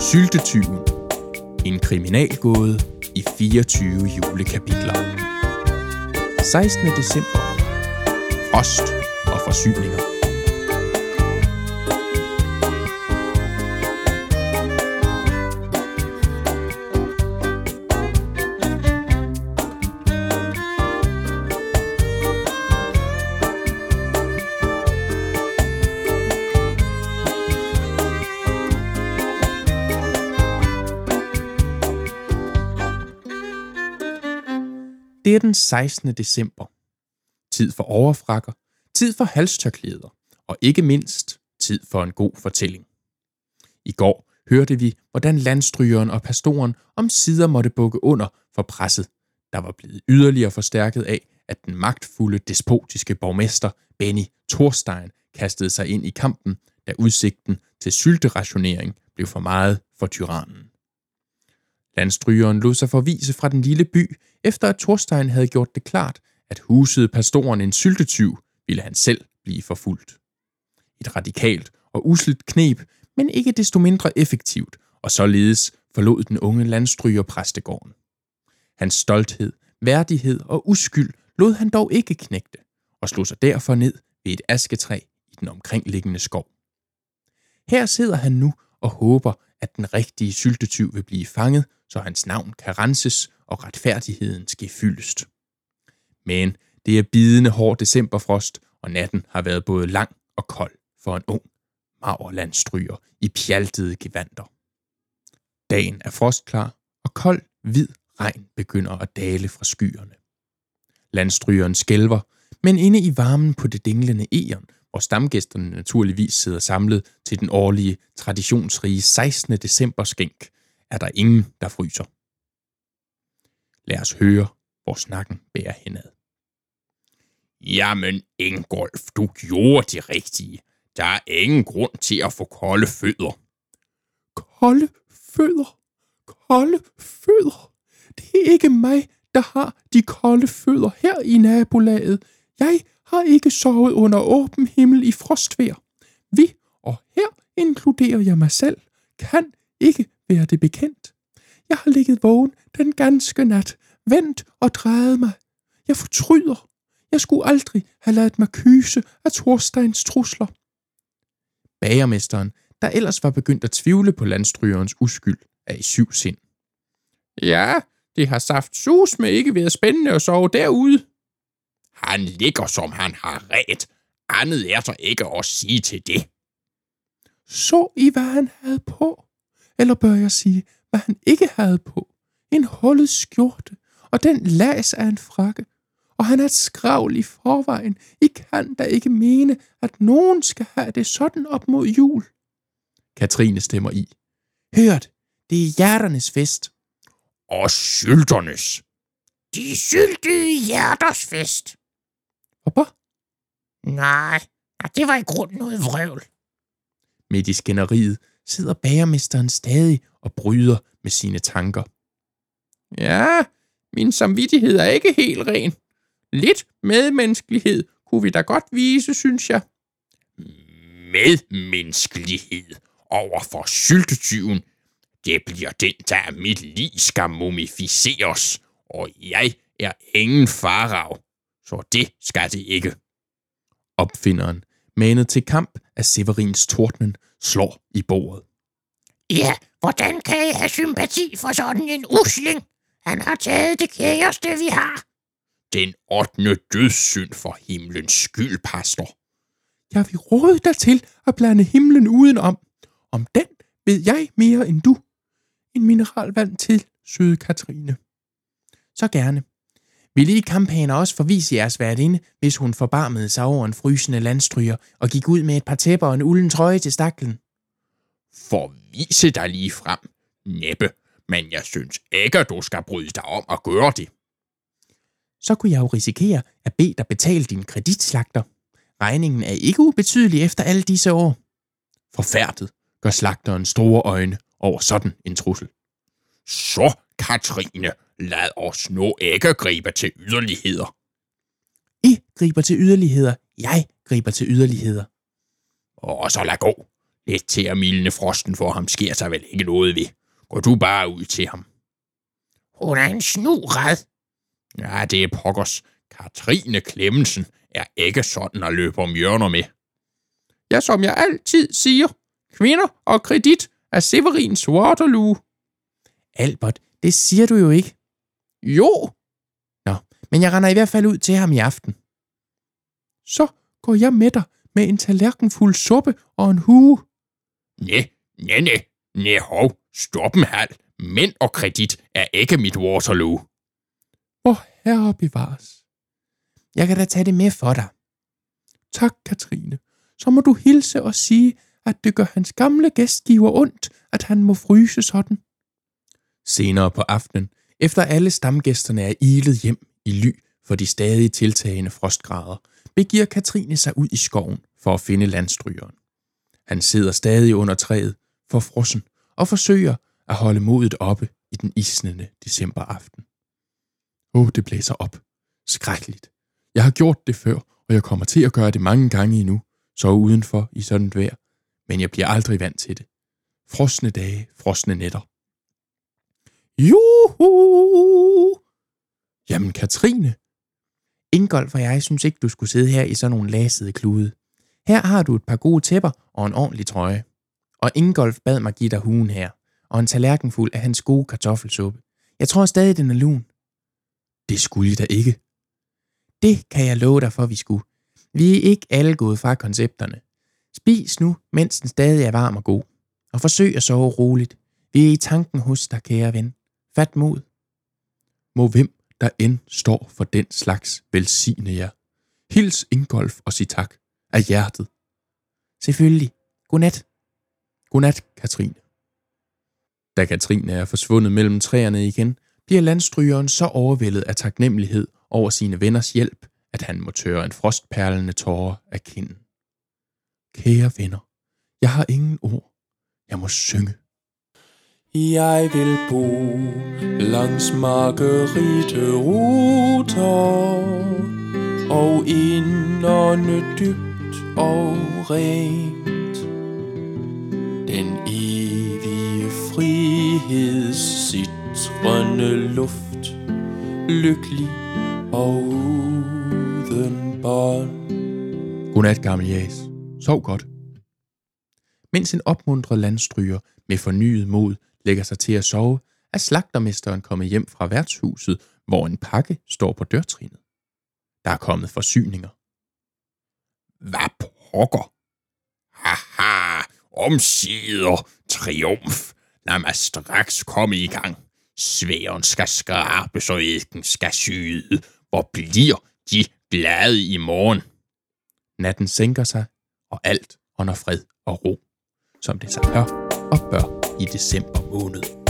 Syltetyven. En kriminalgåde i 24 julekapitler. 16. december. Frost og Forsyninger. Det er den 16. december. Tid for overfrakker, tid for halstørklæder og ikke mindst tid for en god fortælling. I går hørte vi, hvordan landstrygeren og pastoren omsider måtte bukke under for presset, der var blevet yderligere forstærket af, at den magtfulde, despotiske borgmester Benny Thorstein kastede sig ind i kampen, da udsigten til sylterationering blev for meget for tyrannen. Landstrygeren lod sig forvise fra den lille by, efter at Thorstein havde gjort det klart, at husede pastoren en syltetyv, ville han selv blive forfulgt. Et radikalt og uslet kneb, men ikke desto mindre effektivt, og således forlod den unge landstryger præstegården. Hans stolthed, værdighed og uskyld lod han dog ikke knægte, og slog sig derfor ned ved et asketræ i den omkringliggende skov. Her sidder han nu og håber, at den rigtige syltetyv vil blive fanget, så hans navn kan renses og retfærdigheden ske fyldest. Men det er bidende hård decemberfrost, og natten har været både lang og kold for en ung magerlandstryger i pjaltede gevanter. Dagen er frostklar, og kold, hvid regn begynder at dale fra skyerne. Landstrygeren skælver, men inde i varmen på det dinglende egern, hvor stamgæsterne naturligvis sidder samlet til den årlige, traditionsrige 16. december skænk, er der ingen, der fryser. Lad os høre, hvor snakken bærer henad. Jamen, Ingolf, du gjorde det rigtige. Der er ingen grund til at få kolde fødder. Kolde fødder? Kolde fødder? Det er ikke mig, der har de kolde fødder her i nabolaget. Jeg har ikke sovet under åben himmel i frostvejr. Vi, og her inkluderer jeg mig selv, kan ikke være det bekendt. Jeg har ligget vågen den ganske nat, vendt og drejet mig. Jeg fortryder. Jeg skulle aldrig have ladet mig kyse af Thorsteins trusler. Bagermesteren, der ellers var begyndt at tvivle på landstrygerens uskyld, er i syv sind. Ja, det har saft sus med ikke været spændende at sove derude. Han ligger, som han har ret. Andet er der ikke at sige til det. Så I, hvad han havde på? Eller bør jeg sige, hvad han ikke havde på? En hullet skjorte, og den las af en frakke. Og han er et skravl i forvejen. I kan da ikke mene, at nogen skal have det sådan op mod jul. Katrine stemmer i. Hørt, det er hjerternes fest. Og sylternes. De syltede hjerters fest. Hvorfor? Nej, det var i grunden noget vrøvl. Midt i skænderiet sidder bagermesteren stadig og bryder med sine tanker. Ja, min samvittighed er ikke helt ren. Lidt medmenneskelighed kunne vi da godt vise, synes jeg. Medmenneskelighed over for syltetyven. Det bliver den, der af mit liv skal mumificeres, og jeg er ingen farao, så det skal det ikke. Opfinderen, manet til kamp af Severins tordnen, slår i bordet. Ja, hvordan kan I have sympati for sådan en usling? Han har taget det kæreste, vi har. Den 8. dødssynd for himlens skyld, pastor. Jeg vil råde dig til at blande himlen udenom. Om den ved jeg mere end du. En mineralvand til, søde Katrine. Så gerne. Vil I kampaner også forvise jeres værtinde, hvis hun forbarmede sig over en frysende landstryger og gik ud med et par tæpper og en ulden trøje til staklen? Forvise dig lige frem, næppe, men jeg synes ikke, at du skal bryde dig om at gøre det. Så kunne jeg jo risikere at bede dig betale din kreditslagter. Regningen er ikke ubetydelig efter alle disse år. Forfærdet gør slagteren store øjne over sådan en trussel. Så, Katrine, lad os nu ikke gribe til yderligheder. I griber til yderligheder, jeg griber til yderligheder. Og så lad gå. Lidt til at mildne frosten for ham sker sig vel ikke noget ved. Går du bare ud til ham? Hun er en snurred. Ja, det er pokkers. Katrine Clemmensen er ikke sådan at løbe om hjørner med. Ja, som jeg altid siger, kvinder og kredit er Severins Waterloo. Albert, det siger du jo ikke. Jo. Nå, men jeg render i hvert fald ud til ham i aften. Så går jeg med dig med en tallerken fuld suppe og en hue. Næ, hov, stop en halv. Mænd og kredit er ikke mit Waterloo. Hvor herre bevares. Jeg kan da tage det med for dig. Tak, Katrine. Så må du hilse og sige, at det gør hans gamle gæstgiver ondt, at han må fryse sådan. Senere på aftenen, efter alle stamgæsterne er ilet hjem i ly for de stadig tiltagende frostgrader, begiver Katrine sig ud i skoven for at finde landstrygeren. Han sidder stadig under træet, forfrossen, og forsøger at holde modet oppe i den isnende decemberaften. Det blæser op. Skrækkeligt. Jeg har gjort det før, og jeg kommer til at gøre det mange gange endnu, så udenfor i sådan et vejr, men jeg bliver aldrig vant til det. Frosne dage, frosne nætter. Juhu! Jamen, Katrine! Ingolf og jeg synes ikke, du skulle sidde her i sådan nogle lasede klude. Her har du et par gode tæpper og en ordentlig trøje. Og Ingolf bad mig give dig huen her, og en tallerken fuld af hans gode kartoffelsuppe. Jeg tror stadig, den er lun. Det skulle I da ikke. Det kan jeg love dig for, vi skulle. Vi er ikke alle gået fra koncepterne. Spis nu, mens den stadig er varm og god. Og forsøg at sove roligt. Vi er i tanken hos dig, kære ven. Fat mod. Må hvem der end står for den slags velsigne jer. Hils Ingolf og sig tak af hjertet. Selvfølgelig. Godnat. Godnat, Katrine. Da Katrine er forsvundet mellem træerne igen, bliver landstrygeren så overvældet af taknemmelighed over sine venners hjælp, at han må tørre en frostperlende tårer af kinden. Kære venner, jeg har ingen ord. Jeg må synge. Jeg vil bo langs margeriteruter og indånde dybt og rent den evige frihedssitrende luft, lykkelig og uden bånd. Godnat, gammel jæs. Sov godt. Mens en opmuntret landstryger med fornyet mod lægger sig til at sove, er slagtermesteren kommet hjem fra værtshuset, hvor en pakke står på dørtrinet. Der er kommet forsyninger. Hvad pokker? Haha, omsider, triumf. Lad mig straks komme i gang. Sværen skal skrabe, så æggen skal syde. Hvor bliver de glade i morgen? Natten sænker sig, og alt under fred og ro, som det sig hør og bør i december måned.